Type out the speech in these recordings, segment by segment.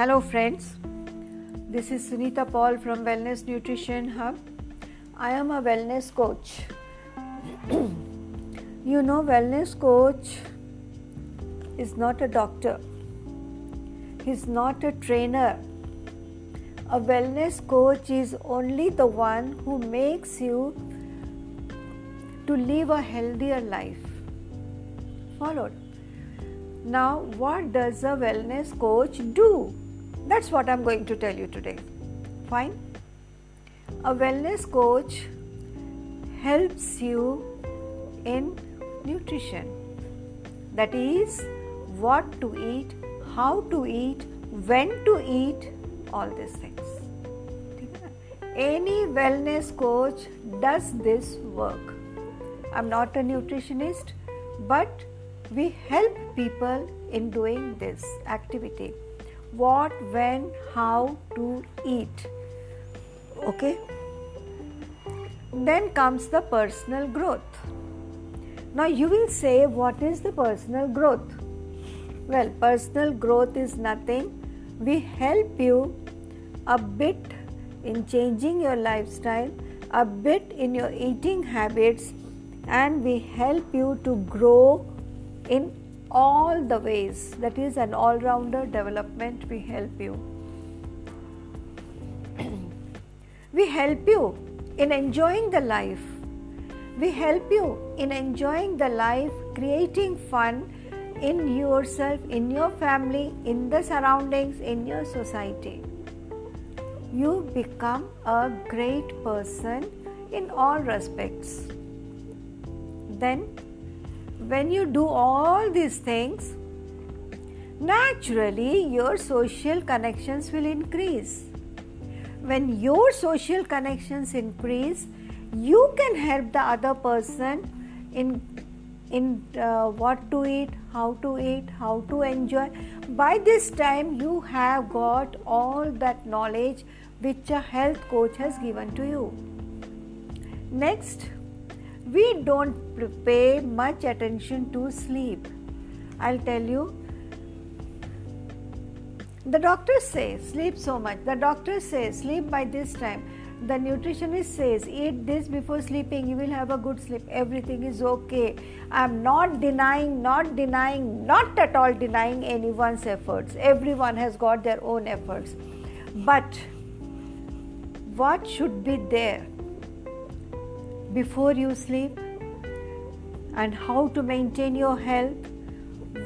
Hello friends, this is Sunita Paul from Wellness Nutrition Hub. I am a wellness coach. You know, wellness coach is not a doctor. He's not a trainer. A wellness coach is only the one who makes you to live a healthier life. Followed. Now, what does a wellness coach do? That's what I'm going to tell you today. Fine? A wellness coach helps you in nutrition. That is, what to eat, how to eat, when to eat, all these things. Any wellness coach does this work. I'm not a nutritionist, but we help people in doing this activity. What, when, how to eat. Okay. Then comes the personal growth. Now you will say, what is the personal growth? Well, personal growth is nothing. We help you a bit in changing your lifestyle, a bit in your eating habits, and we help you to grow in all the ways. That is an all-rounder development. We help you. We help you in enjoying the life. We help you in enjoying the life, creating fun in yourself, in your family, in the surroundings, in your society. You become a great person in all respects. Then, when you do all these things, naturally your social connections will increase. When your social connections increase, you can help the other person in what to eat, how to enjoy. By this time, you have got all that knowledge which a health coach has given to you. Next, we don't pay much attention to sleep. I'll tell you. The doctors say, sleep so much. The doctors say, sleep by this time. The nutritionist says, eat this before sleeping, you will have a good sleep, everything is okay. I am not at all denying anyone's efforts. Everyone has got their own efforts. But what should be there before you sleep, and how to maintain your health,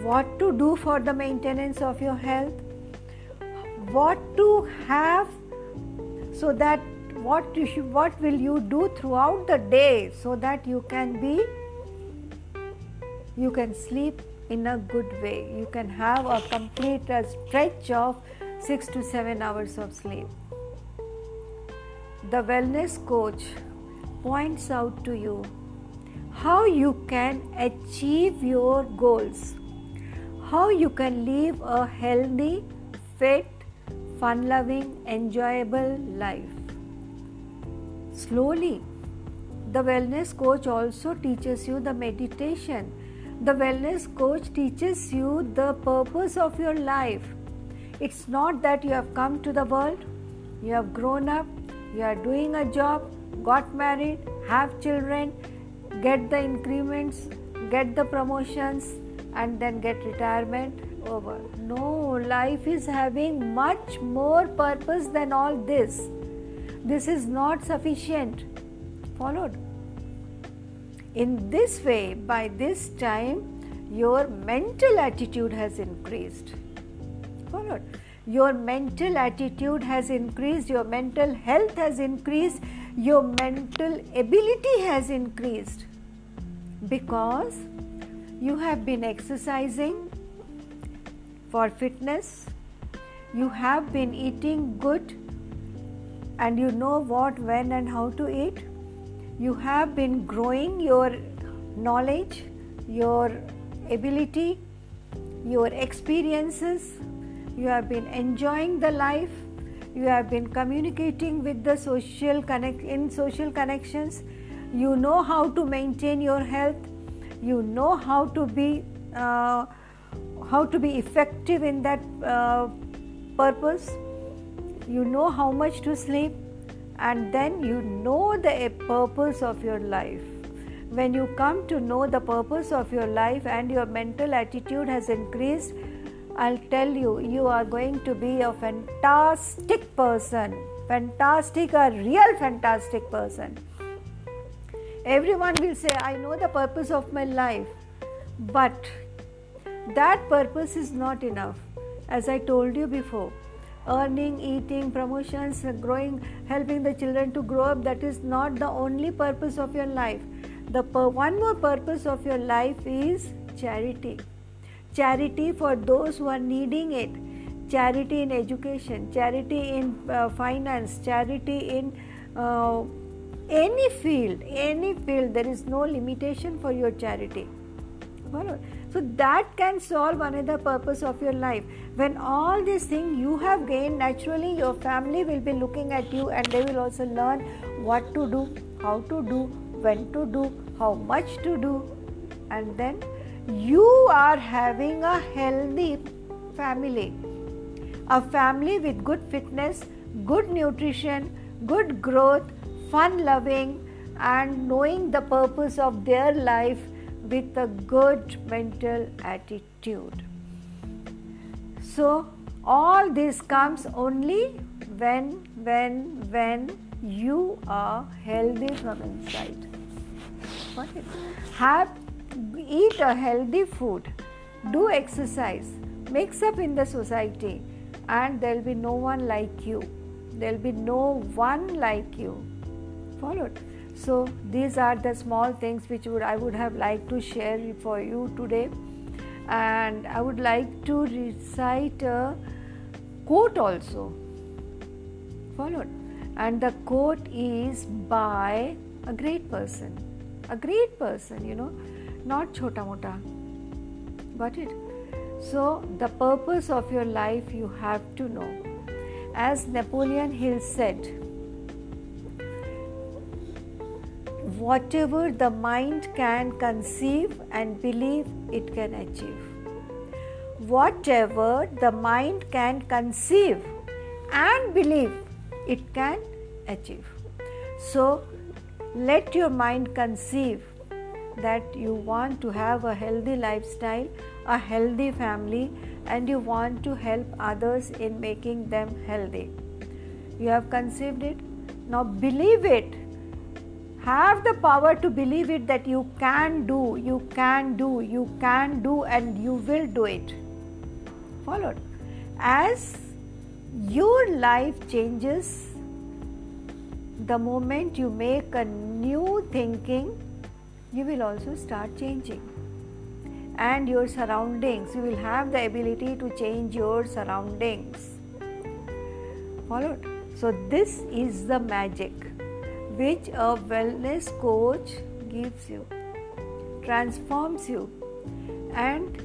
what to do for the maintenance of your health, what to have so that what will you do throughout the day so that you can sleep in a good way. You can have a complete stretch of 6 to 7 hours of sleep. The wellness coach points out to you how you can achieve your goals, how you can live a healthy, fit, fun-loving, enjoyable life. Slowly, the wellness coach also teaches you the meditation. The wellness coach teaches you the purpose of your life. It's not that you have come to the world, you have grown up, you are doing a job, got married, have children, get the increments, get the promotions, and then get retirement over. No, life is having much more purpose than all this. This is not sufficient. Followed. In this way, by this time, your mental attitude has increased. Followed. Your mental attitude has increased, your mental health has increased, your mental ability has increased, because you have been exercising for fitness, you have been eating good, and you know what, when and how to eat. You have been growing your knowledge, your ability, your experiences. You have been enjoying the life. You have been communicating with the social connections. You know how to maintain your health. You know how to be effective in that purpose, you know how much to sleep, and then you know the purpose of your life. When you come to know the purpose of your life and your mental attitude has increased, I'll tell you, you are going to be a fantastic person. Fantastic, a real fantastic person. Everyone will say, I know the purpose of my life, but that purpose is not enough. As I told you before, earning, eating, promotions, growing, helping the children to grow up, that is not the only purpose of your life. The one more purpose of your life is charity. Charity for those who are needing it. Charity in education, charity in finance, charity in any field. There is no limitation for your charity. So that can solve another purpose of your life. When all these things you have gained, naturally your family will be looking at you, and they will also learn what to do, how to do, when to do, how much to do, and then you are having a healthy family. A family with good fitness, good nutrition, good growth, fun loving, and knowing the purpose of their life with a good mental attitude. So all this comes only when you are healthy from inside. Eat a healthy food, do exercise, mix up in the society, and there will be no one like you. Followed. So these are the small things which I would have liked to share for you today. And I would like to recite a quote also. Followed. And the quote is by a great person. A great person, you know, not chota mota. Got it? So the purpose of your life you have to know. As Napoleon Hill said, whatever the mind can conceive and believe, it can achieve. Whatever the mind can conceive and believe, it can achieve. So let your mind conceive that you want to have a healthy lifestyle, a healthy family, and you want to help others in making them healthy. You have conceived it. Now believe it. Have the power to believe it, that you can do, and you will do it. Followed. As your life changes, the moment you make a new thinking, you will also start changing. And your surroundings, you will have the ability to change your surroundings. Followed. So this is the magic which a wellness coach gives you, transforms you, and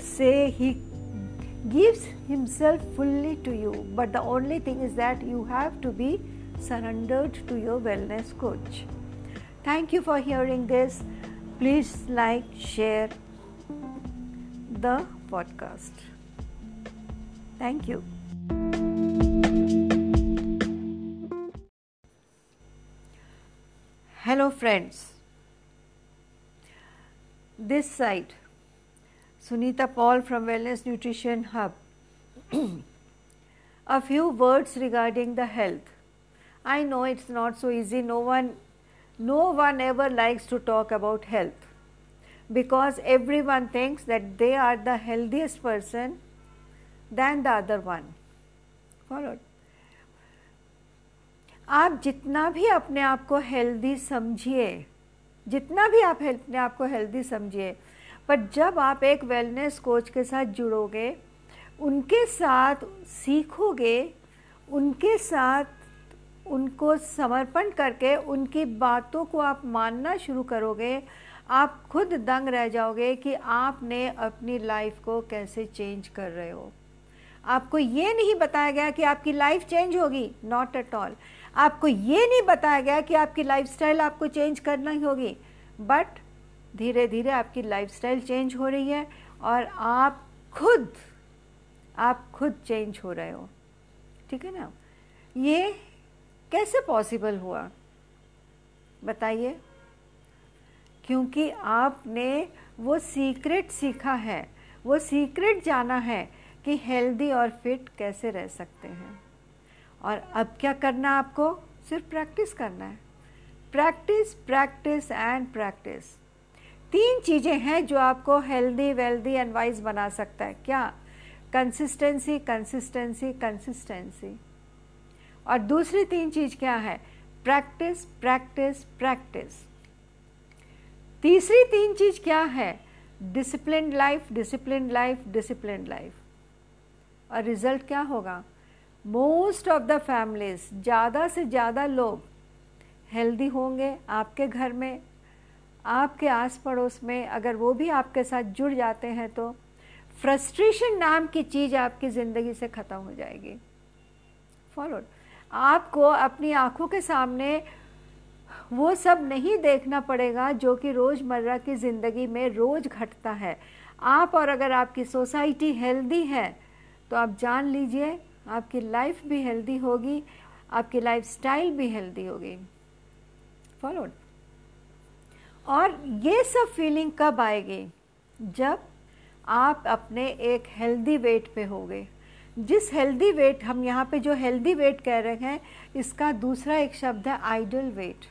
say he gives himself fully to you. But the only thing is that you have to be surrendered to your wellness coach. Thank you for hearing this. Please like, share the podcast. Thank you. Hello friends. This side, Sunita Paul from Wellness Nutrition Hub. A few words regarding the health. I know it's not so easy. No one ever likes to talk about health, because everyone thinks that they are the healthiest person than the other one. Followed. आप जितना भी अपने आप को healthy समझिए, पर जब आप एक वेलनेस कोच के साथ जुड़ोगे, उनके साथ सीखोगे, उनके साथ उनको समर्पण करके उनकी बातों को आप मानना शुरू करोगे, आप खुद दंग रह जाओगे कि आपने अपनी लाइफ को कैसे चेंज कर रहे हो। आपको ये नहीं बताया गया कि आपकी लाइफ चेंज होगी, नॉट एट ऑल। आपको ये नहीं बताया गया कि आपकी लाइफस्टाइल आपको चेंज करना ही होगी, बट धीरे धीरे आपकी लाइफस्टाइल चेंज हो रही है और आप खुद आप खुद चेंज हो रहे हो, ठीक है ना। ये कैसे पॉसिबल हुआ बताइए? क्योंकि आपने वो सीक्रेट सीखा है, वो सीक्रेट जाना है कि हेल्दी और फिट कैसे रह सकते हैं। और अब क्या करना, आपको सिर्फ प्रैक्टिस करना है। प्रैक्टिस, प्रैक्टिस एंड प्रैक्टिस, तीन चीज़ें हैं जो आपको हेल्दी, वेल्दी एंड वाइज बना सकता है। क्या? Consistency, consistency, consistency. और दूसरी तीन चीज़ क्या है? Practice, practice, practice. तीसरी तीन चीज़ क्या है? Disciplined life, disciplined life, disciplined life. और रिजल्ट क्या होगा? मोस्ट ऑफ द फैमिलीज, ज़्यादा से ज़्यादा लोग हेल्दी होंगे। आपके घर में, आपके आस पड़ोस में अगर वो भी आपके साथ जुड़ जाते हैं तो फ्रस्ट्रेशन नाम की चीज़ आपकी ज़िंदगी से ख़त्म हो जाएगी। फॉरवर्ड, आपको अपनी आँखों के सामने वो सब नहीं देखना पड़ेगा जो कि रोज़मर्रा की ज़िंदगी में रोज़ घटता है। आप और अगर आपकी सोसाइटी हेल्दी है तो आप जान लीजिए आपकी लाइफ भी हेल्दी होगी, आपकी लाइफस्टाइल भी हेल्दी होगी। फॉलोड। और ये सब फीलिंग कब आएगी? जब आप अपने एक हेल्दी वेट पे होगे। जिस हेल्दी वेट, हम यहाँ पे जो हेल्दी वेट कह रहे हैं इसका दूसरा एक शब्द है आइडल वेट।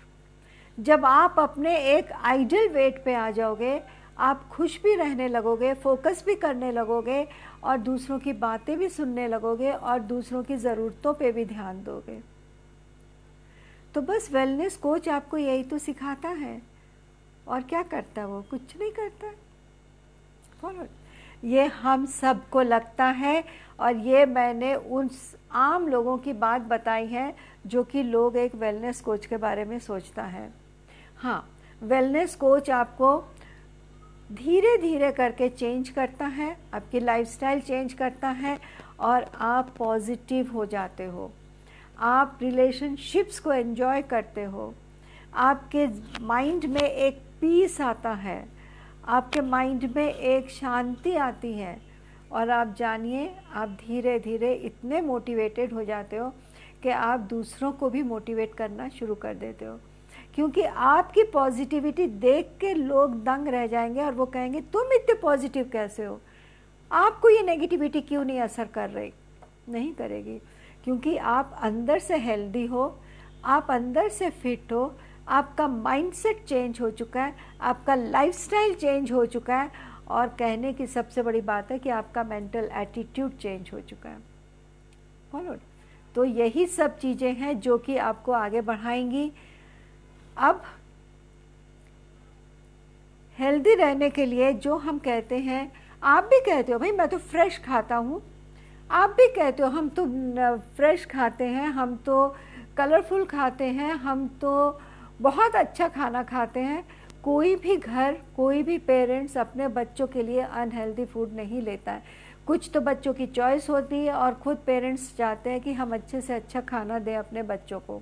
जब आप अपने एक आइडल वेट पे आ जाओगे, आप खुश भी रहने लगोगे, फोकस भी करने लगोगे और दूसरों की बातें भी सुनने लगोगे और दूसरों की ज़रूरतों पे भी ध्यान दोगे। तो बस वेलनेस कोच आपको यही तो सिखाता है। और क्या करता है वो? कुछ नहीं करता। फॉलो, ये हम सबको लगता है। और ये मैंने उन आम लोगों की बात बताई है जो कि लोग एक वेलनेस कोच के बारे में सोचता है। हाँ, वेलनेस कोच आपको धीरे धीरे करके चेंज करता है, आपकी लाइफस्टाइल चेंज करता है और आप पॉजिटिव हो जाते हो। आप रिलेशनशिप्स को एंजॉय करते हो। आपके माइंड में एक पीस आता है, आपके माइंड में एक शांति आती है। और आप जानिए, आप धीरे धीरे इतने मोटिवेटेड हो जाते हो कि आप दूसरों को भी मोटिवेट करना शुरू कर देते हो। क्योंकि आपकी पॉजिटिविटी देख के लोग दंग रह जाएंगे और वो कहेंगे तुम इतने पॉजिटिव कैसे हो, आपको ये नेगेटिविटी क्यों नहीं असर कर रही? नहीं करेगी, क्योंकि आप अंदर से हेल्दी हो, आप अंदर से फिट हो, आपका माइंडसेट चेंज हो चुका है, आपका लाइफस्टाइल चेंज हो चुका है और कहने की सबसे बड़ी बात है कि आपका मेंटल एटीट्यूड चेंज हो चुका है। फॉलोड। तो यही सब चीज़ें हैं जो कि आपको आगे बढ़ाएंगी। अब हेल्दी रहने के लिए जो हम कहते हैं, आप भी कहते हो भाई मैं तो फ्रेश खाता हूँ, आप भी कहते हो हम तो फ्रेश खाते हैं, हम तो कलरफुल खाते हैं, हम तो बहुत अच्छा खाना खाते हैं। कोई भी घर, कोई भी पेरेंट्स अपने बच्चों के लिए अनहेल्दी फूड नहीं लेता है। कुछ तो बच्चों की चॉइस होती है और ख़ुद पेरेंट्स चाहते हैं कि हम अच्छे से अच्छा खाना दें अपने बच्चों को।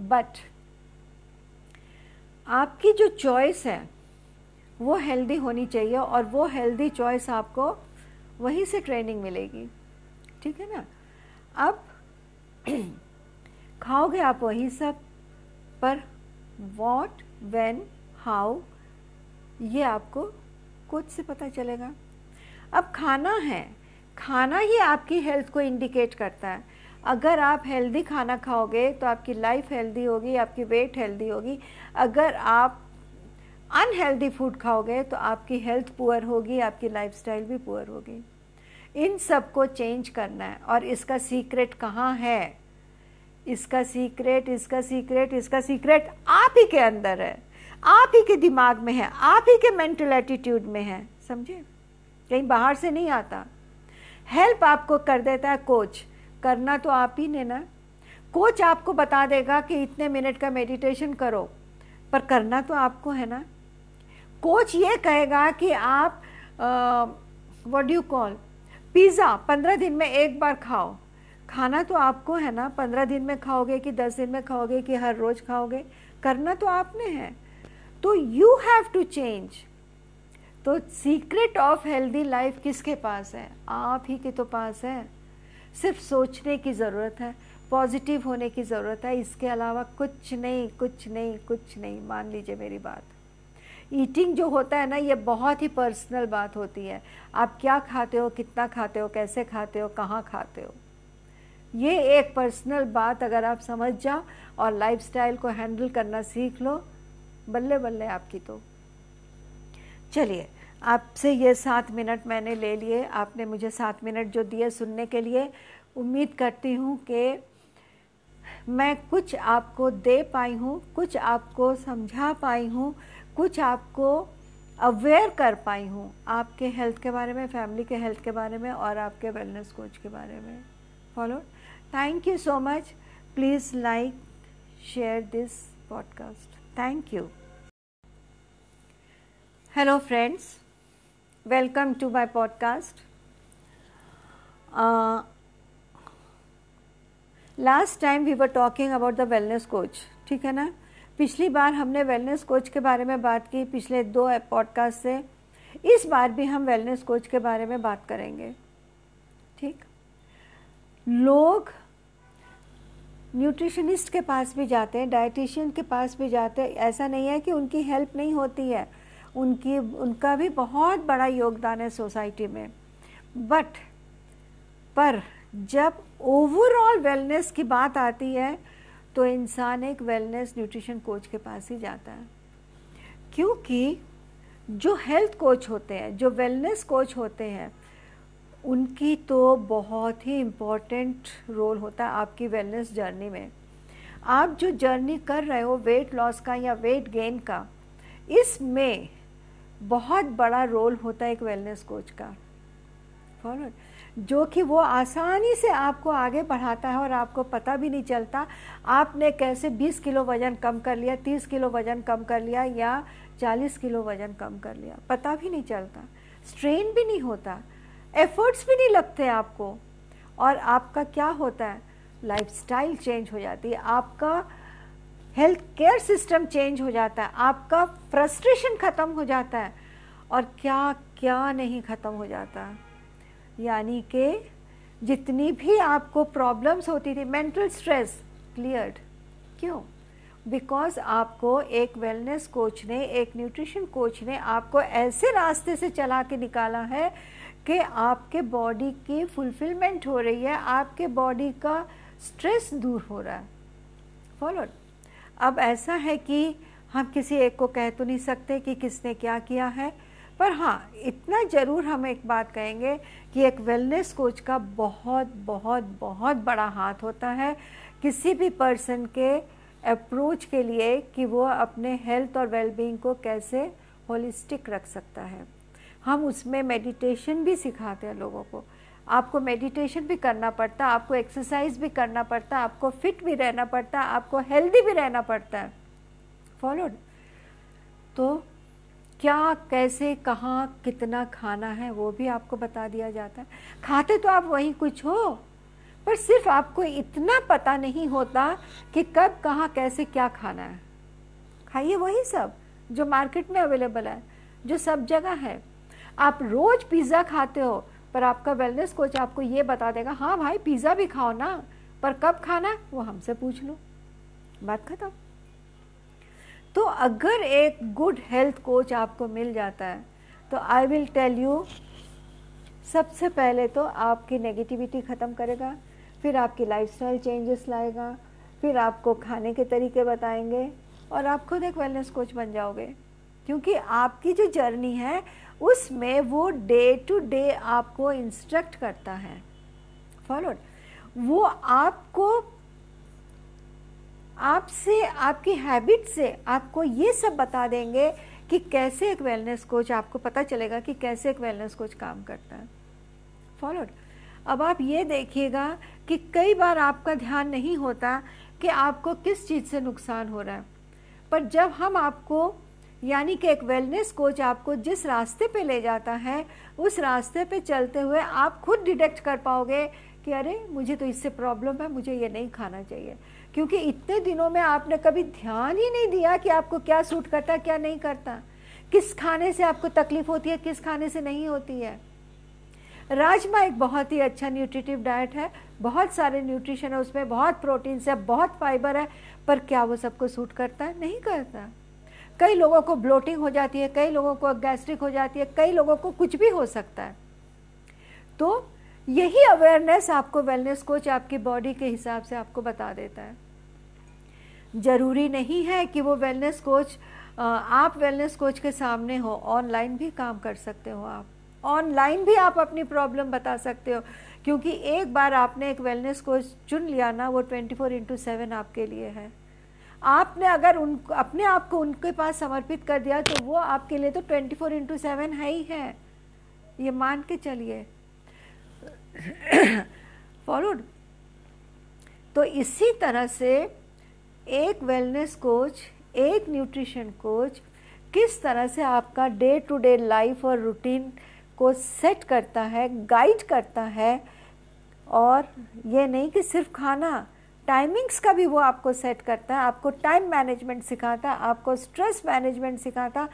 बट आपकी जो चॉइस है वो हेल्दी होनी चाहिए और वो हेल्दी चॉइस आपको वहीं से ट्रेनिंग मिलेगी, ठीक है ना। अब खाओगे आप वही सब, पर वॉट, वेन, हाउ, ये आपको कोच से पता चलेगा। अब खाना है, खाना ही आपकी हेल्थ को इंडिकेट करता है। अगर आप हेल्दी खाना खाओगे तो आपकी लाइफ हेल्दी होगी, आपकी वेट हेल्दी होगी। अगर आप अनहेल्दी फूड खाओगे तो आपकी हेल्थ पुअर होगी, आपकी लाइफस्टाइल भी पुअर होगी। इन सब को चेंज करना है। और इसका सीक्रेट कहाँ है? इसका सीक्रेट, इसका सीक्रेट, इसका सीक्रेट आप ही के अंदर है, आप ही के दिमाग में है, आप ही के मेंटल एटीट्यूड में है, समझे? कहीं बाहर से नहीं आता। हेल्प आपको कर देता है कोच, करना तो आप ही ने ना। कोच आपको बता देगा कि इतने मिनट का मेडिटेशन करो, पर करना तो आपको है ना। कोच ये कहेगा कि आप what do you call, pizza 15 दिन में एक बार खाओ। खाना तो आपको है ना, 15 दिन में खाओगे कि 10 दिन में खाओगे कि हर रोज़ खाओगे, करना तो आपने है। तो यू हैव टू चेंज। तो सीक्रेट ऑफ हेल्दी लाइफ किसके पास है? आप ही के तो पास है। सिर्फ सोचने की ज़रूरत है, पॉजिटिव होने की ज़रूरत है, इसके अलावा कुछ नहीं, कुछ नहीं, कुछ नहीं। मान लीजिए मेरी बात। ईटिंग जो होता है ना, ये बहुत ही पर्सनल बात होती है। आप क्या खाते हो, कितना खाते हो, कैसे खाते हो, कहाँ खाते हो, ये एक पर्सनल बात। अगर आप समझ जाओ और लाइफस्टाइल को हैंडल करना सीख लो, बल्ले बल्ले आपकी। तो चलिए, आपसे ये 7 मिनट मैंने ले लिए। आपने मुझे 7 मिनट जो दिए सुनने के लिए, उम्मीद करती हूँ कि मैं कुछ आपको दे पाई हूँ, कुछ आपको समझा पाई हूँ, कुछ आपको अवेयर कर पाई हूँ आपके हेल्थ के बारे में, फैमिली के हेल्थ के बारे में और आपके वेलनेस कोच के बारे में। Follow. Thank you so much. Please like share this podcast. Thank you. Hello friends, welcome to my podcast. Last time we were talking about the wellness coach, ठीक है ना। पिछली बार हमने वेलनेस कोच के बारे में बात की, पिछले 2 पॉडकास्ट से। इस बार भी हम वेलनेस कोच के बारे में बात करेंगे, ठीक। लोग न्यूट्रिशनिस्ट के पास भी जाते हैं, डाइटिशियन के पास भी जाते हैं। ऐसा नहीं है कि उनकी हेल्प नहीं होती है, उनका भी बहुत बड़ा योगदान है सोसाइटी में। पर जब ओवरऑल वेलनेस की बात आती है तो इंसान एक वेलनेस न्यूट्रिशन कोच के पास ही जाता है, क्योंकि जो हेल्थ कोच होते हैं, जो वेलनेस कोच होते हैं, उनकी तो बहुत ही इम्पोर्टेंट रोल होता है आपकी वेलनेस जर्नी में। आप जो जर्नी कर रहे हो वेट लॉस का या वेट गेन का, इसमें बहुत बड़ा रोल होता है एक वेलनेस कोच का। फॉरवर्ड, जो कि वो आसानी से आपको आगे बढ़ाता है और आपको पता भी नहीं चलता आपने कैसे 20 किलो वज़न कम कर लिया, 30 किलो वज़न कम कर लिया या 40 किलो वज़न कम कर लिया। पता भी नहीं चलता, स्ट्रेन भी नहीं होता, एफर्ट्स भी नहीं लगते आपको। और आपका क्या होता है, लाइफस्टाइल चेंज हो जाती है, आपका हेल्थ केयर सिस्टम चेंज हो जाता है, आपका फ्रस्ट्रेशन ख़त्म हो जाता है और क्या क्या नहीं ख़त्म हो जाता। यानी कि जितनी भी आपको प्रॉब्लम्स होती थी, मेंटल स्ट्रेस क्लियर्ड। क्यों? बिकॉज आपको एक वेलनेस कोच ने, एक न्यूट्रिशन कोच ने आपको ऐसे रास्ते से चला के निकाला है कि आपके बॉडी की फुलफिलमेंट हो रही है, आपके बॉडी का स्ट्रेस दूर हो रहा है। फॉलोड। अब ऐसा है कि हम किसी एक को कह तो नहीं सकते कि किसने क्या किया है, पर हाँ इतना ज़रूर हम एक बात कहेंगे कि एक वेलनेस कोच का बहुत बहुत बहुत बड़ा हाथ होता है किसी भी पर्सन के अप्रोच के लिए, कि वो अपने हेल्थ और वेलबींग को कैसे होलिस्टिक रख सकता है। हम उसमें मेडिटेशन भी सिखाते हैं लोगों को। आपको मेडिटेशन भी करना पड़ता, आपको एक्सरसाइज भी करना पड़ता, आपको फिट भी रहना पड़ता, आपको हेल्दी भी रहना पड़ता है। फॉलोड। तो क्या, कैसे, कहाँ, कितना खाना है वो भी आपको बता दिया जाता है। खाते तो आप वही कुछ हो, पर सिर्फ आपको इतना पता नहीं होता कि कब, कहाँ, कैसे, क्या खाना है। खाइए वही सब जो मार्केट में अवेलेबल है, जो सब जगह है। आप रोज़ पिज़्ज़ा खाते हो, पर आपका वेलनेस कोच आपको ये बता देगा, हाँ भाई पिज़्ज़ा भी खाओ ना, पर कब खाना वो हमसे पूछ लो, बात खत्म। तो अगर एक गुड हेल्थ कोच आपको मिल जाता है तो आई विल टेल यू, सबसे पहले तो आपकी नेगेटिविटी ख़त्म करेगा, फिर आपकी लाइफस्टाइल चेंजेस लाएगा, फिर आपको खाने के तरीके बताएंगे और आप खुद एक वेलनेस कोच बन जाओगे। क्योंकि आपकी जो जर्नी है उसमें वो डे टू डे आपको इंस्ट्रक्ट करता है। फॉलोड। वो आपको, आपसे, आपकी हैबिट से आपको ये सब बता देंगे कि कैसे एक वेलनेस कोच, आपको पता चलेगा कि कैसे एक वेलनेस कोच काम करता है। फॉलोड। अब आप ये देखिएगा कि कई बार आपका ध्यान नहीं होता कि आपको किस चीज़ से नुकसान हो रहा है, पर जब हम आपको, यानी कि एक वेलनेस कोच आपको जिस रास्ते पे ले जाता है उस रास्ते पे चलते हुए आप खुद डिटेक्ट कर पाओगे कि अरे मुझे तो इससे प्रॉब्लम है, मुझे ये नहीं खाना चाहिए। क्योंकि इतने दिनों में आपने कभी ध्यान ही नहीं दिया कि आपको क्या सूट करता, क्या नहीं करता, किस खाने से आपको तकलीफ होती है, किस खाने से नहीं होती है। राजमा एक बहुत ही अच्छा न्यूट्रिटिव डाइट है, बहुत सारे न्यूट्रिशन है उसमें, बहुत प्रोटीन्स है, बहुत फाइबर है, पर क्या वो सबको सूट करता है? नहीं करता। कई लोगों को ब्लोटिंग हो जाती है, कई लोगों को गैस्ट्रिक हो जाती है, कई लोगों को कुछ भी हो सकता है। तो यही अवेयरनेस आपको वेलनेस कोच आपकी बॉडी के हिसाब से आपको बता देता है। जरूरी नहीं है कि वो वेलनेस कोच, आप वेलनेस कोच के सामने हो, ऑनलाइन भी काम कर सकते हो, आप ऑनलाइन भी आप अपनी प्रॉब्लम बता सकते हो, क्योंकि एक बार आपने एक वेलनेस कोच चुन लिया ना, वो 24/7 आपके लिए है। आपने अगर उन अपने आप को उनके पास समर्पित कर दिया तो वो आपके लिए तो 24/7 है ही है, ये मान के चलिए। फॉलोड। तो इसी तरह से एक वेलनेस कोच, एक न्यूट्रिशन कोच किस तरह से आपका डे टू डे लाइफ और रूटीन को सेट करता है, गाइड करता है, और ये नहीं कि सिर्फ खाना, टाइमिंग्स का भी वो आपको सेट करता है, आपको टाइम मैनेजमेंट सिखाता है, आपको स्ट्रेस मैनेजमेंट सिखाता।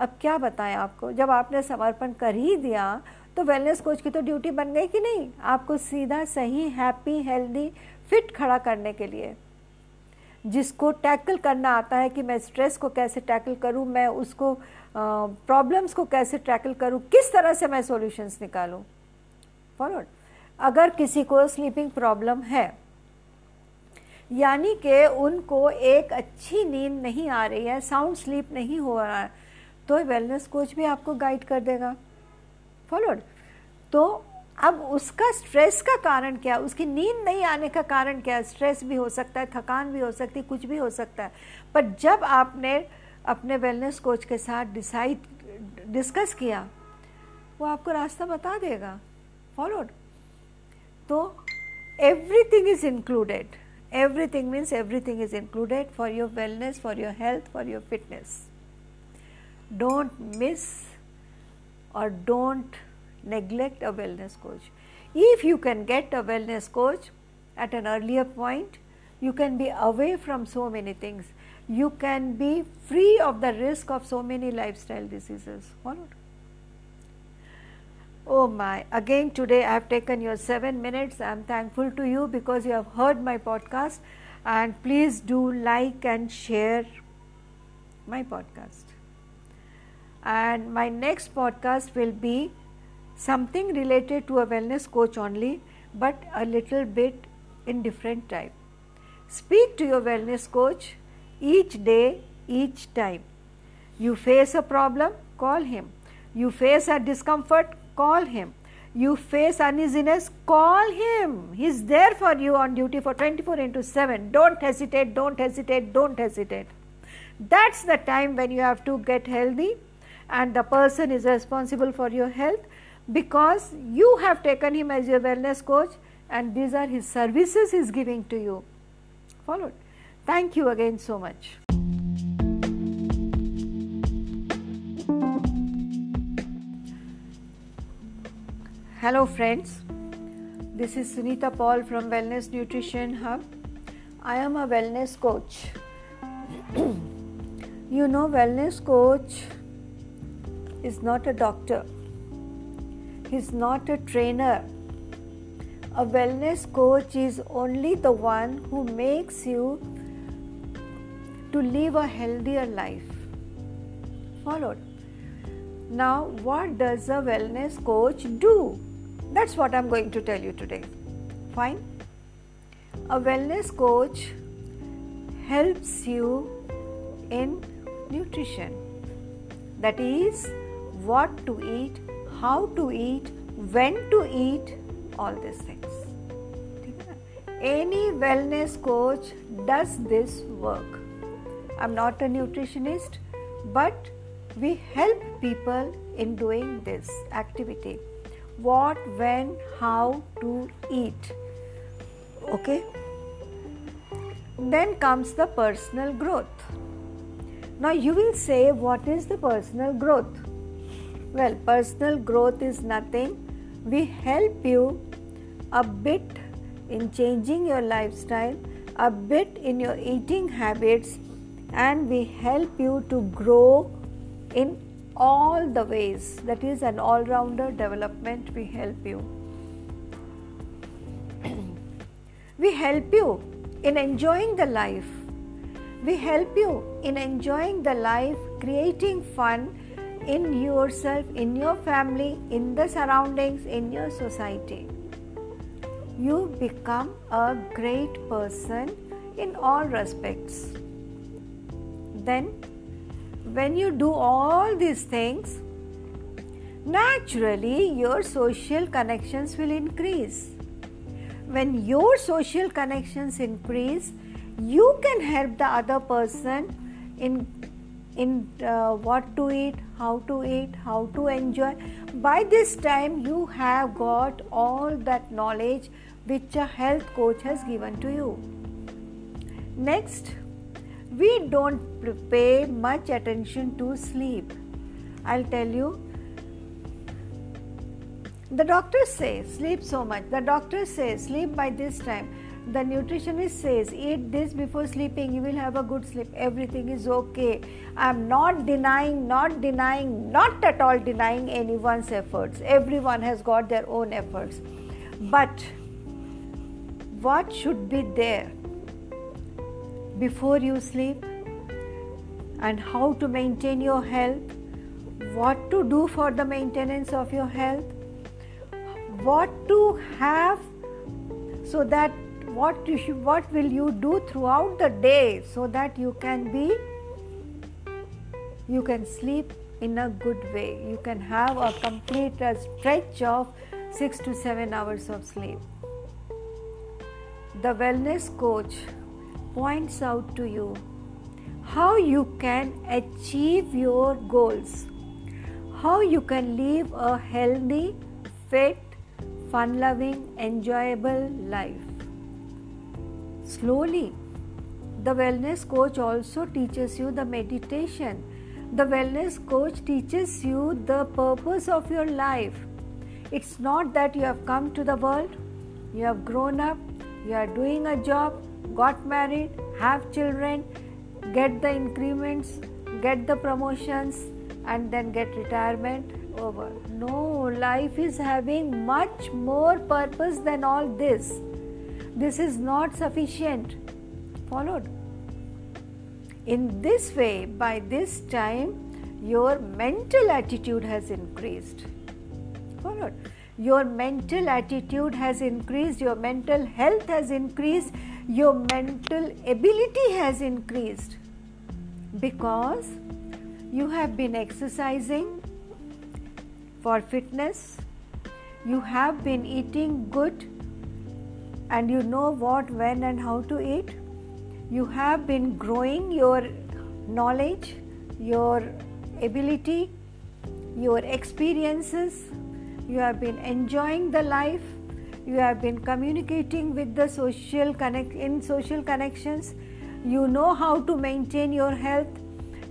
अब क्या बताएं आपको, जब आपने समर्पण कर ही दिया तो वेलनेस कोच की तो ड्यूटी बन गई कि नहीं, आपको सीधा सही हैप्पी हेल्दी फिट खड़ा करने के लिए, जिसको टैकल करना आता है कि मैं स्ट्रेस को कैसे टैकल करूं, मैं उसको प्रॉब्लम्स को कैसे टैकल करूं, किस तरह से मैं सॉल्यूशंस निकालूं। फॉरवर्ड। अगर किसी को स्लीपिंग प्रॉब्लम है, यानी कि उनको एक अच्छी नींद नहीं आ रही है, साउंड स्लीप नहीं हो रहा है, तो वेलनेस कोच भी आपको गाइड कर देगा। फॉरवर्ड। तो अब उसका स्ट्रेस का कारण क्या है, उसकी नींद नहीं आने का कारण क्या है, स्ट्रेस भी हो सकता है, थकान भी हो सकती है, कुछ भी हो सकता है। पर जब आपने अपने वेलनेस कोच के साथ डिस्कस किया, वो आपको रास्ता बता देगा। फॉलोड। तो everything is included, everything means everything is included for your wellness, for your health, for your fitness. Don't miss और don't neglect a wellness coach. If you can get a wellness coach at an earlier point, you can be away from so many things. You can be free of the risk of so many lifestyle diseases. Followed? Oh my, again today I have taken your 7 minutes. I am thankful to you because you have heard my podcast, and please do like and share my podcast. And my next podcast will be something related to a wellness coach only, but a little bit in different type. Speak to your wellness coach each day, each time. You face a problem, call him. You face a discomfort, call him. You face uneasiness, call him. He's there for you on duty for 24/7. Don't hesitate, don't hesitate, don't hesitate. That's the time when you have to get healthy, and the person is responsible for your health, because you have taken him as your wellness coach, and these are his services he is giving to you. Followed? Thank you again so much. Hello friends, this is Sunita Paul from Wellness Nutrition Hub. I am a wellness coach. You know, wellness coach is not a doctor. He is not a trainer. A wellness coach is only the one who makes you to live a healthier life. Followed? Now, what does a wellness coach do? That's what I am going to tell you today. Fine? A wellness coach helps you in nutrition. That is, what to eat, how to eat, when to eat, all these things. Any wellness coach does this work. I'm not a nutritionist, but we help people in doing this activity. What, when, how to eat. Okay. Then comes the personal growth. Now you will say, what is the personal growth? Well, personal growth is nothing. We help you a bit in changing your lifestyle, a bit in your eating habits, and we help you to grow in all the ways. That is an all-rounder development we help you. We help you in enjoying the life. We help you in enjoying the life, creating fun in yourself, in your family, in the surroundings, in your society. You become a great person in all respects. Then, when you do all these things, naturally your social connections will increase. When your social connections increase, you can help the other person in what to eat, how to enjoy. By this time, you have got all that knowledge which a health coach has given to you. Next, we don't pay much attention to sleep. I'll tell you. The doctor says sleep so much. The doctor says sleep by this time. The nutritionist says eat this before sleeping. You will have a good sleep. Everything is okay. I am not at all denying anyone's efforts. Everyone has got their own efforts. But what should be there before you sleep? And how to maintain your health? What to do for the maintenance of your health? What to have so that what will you do throughout the day so that you can sleep in a good way. You can have a complete stretch of 6 to 7 hours of sleep. The wellness coach points out to you how you can achieve your goals, how you can live a healthy, fit, fun-loving, enjoyable life. Slowly, the wellness coach also teaches you the meditation. The wellness coach teaches you the purpose of your life. It's not that you have come to the world, you have grown up, you are doing a job, got married, have children, get the increments, get the promotions, and then get retirement over. No, life is having much more purpose than all this. This is not sufficient. Followed. In this way, by this time, your mental attitude has increased. Followed. Your mental attitude has increased, your mental health has increased, your mental ability has increased because you have been exercising for fitness, you have been eating good and you know what, when and how to eat, you have been growing your knowledge, your ability, your experiences, you have been enjoying the life, you have been communicating with the social connections, you know how to maintain your health,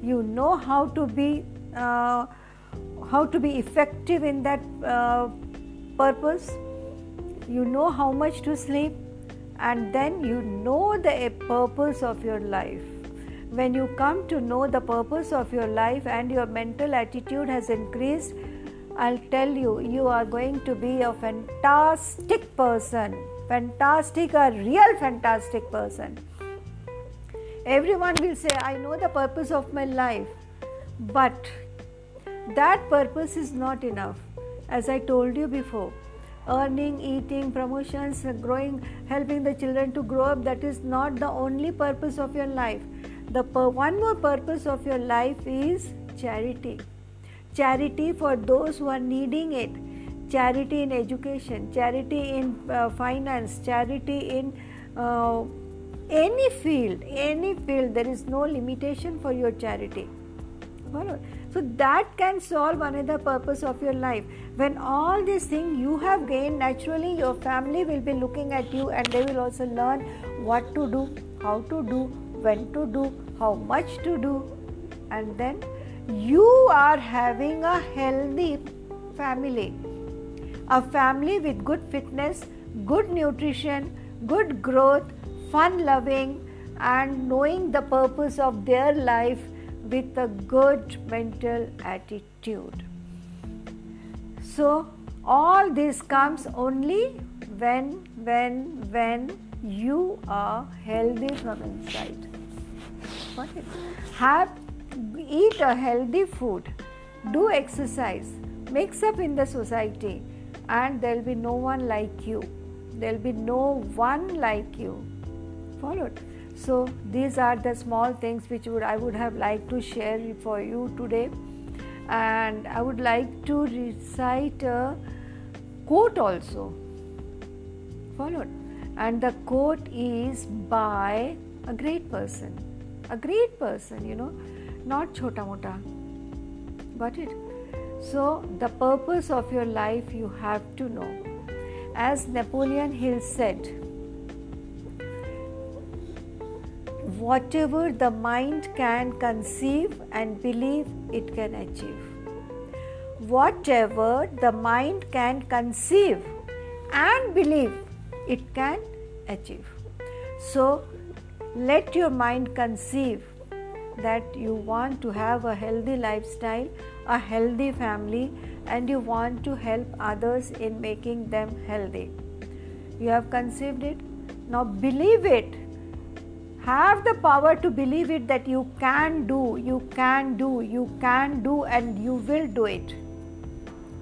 you know how to be effective in that purpose. You know how much to sleep, and then you know the purpose of your life. When you come to know the purpose of your life and your mental attitude has increased, I'll tell you, you are going to be a fantastic person. Fantastic, a real fantastic person. Everyone will say, I know the purpose of my life, but that purpose is not enough. As I told you before, earning, eating, promotions, growing, helping the children to grow up, that is not the only purpose of your life. One more purpose of your life is charity. Charity for those who are needing it. Charity in education, charity in finance, charity in any field. There is no limitation for your charity. So that can solve another purpose of your life. When all these things you have gained, naturally your family will be looking at you and they will also learn what to do, how to do, when to do, how much to do, and then you are having a healthy family. A family with good fitness, good nutrition, good growth, fun loving, and knowing the purpose of their life with a good mental attitude. So all this comes only when you are healthy from inside. Eat a healthy food, do exercise, mix up in the society, and there will be no one like you. Followed. So these are the small things which I would have liked to share for you today, and I would like to recite a quote also. Followed. And the quote is by a great person. Not chota mota. Got it? So the purpose of your life you have to know. As Napoleon Hill said, whatever the mind can conceive and believe, it can achieve. Whatever the mind can conceive and believe, it can achieve. So let your mind conceive that you want to have a healthy lifestyle, a healthy family, and you want to help others in making them healthy. You have conceived it. Now believe it. Have the power to believe it that you can do, and you will do it.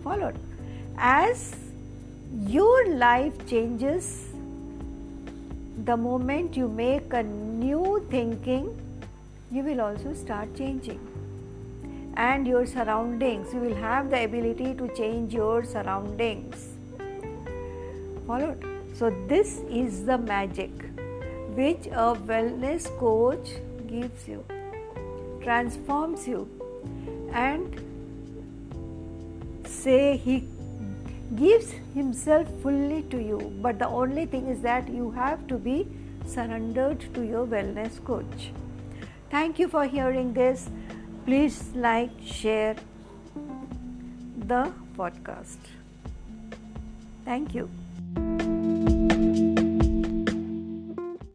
Followed. As your life changes, the moment you make a new thinking, you will also start changing, and your surroundings, you will have the ability to change your surroundings. Followed. So this is the magic which a wellness coach gives you, transforms you, and say he gives himself fully to you. But the only thing is that you have to be surrendered to your wellness coach. Thank you for hearing this. Please like, share the podcast. Thank you.